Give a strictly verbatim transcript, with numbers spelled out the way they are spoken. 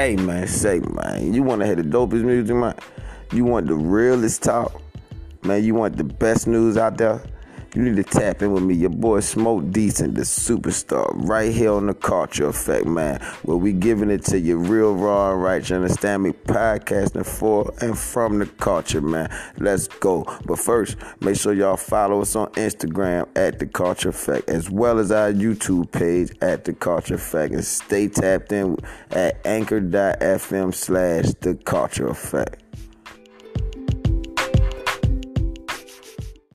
Hey, man, say, man, you want to hear the dopest music, man? You want the realest talk? Man, you want the best news out there? You need to tap in with me, your boy Smoke Decent, the superstar, right here on the Culture Effect, man, where we giving it to you real, raw, and right, you understand me, podcasting for and from the culture, man. Let's go. But first, make sure y'all follow us on Instagram at The Culture Effect, as well as our YouTube page at The Culture Effect, and stay tapped in at anchor dot f m slash The Culture Effect.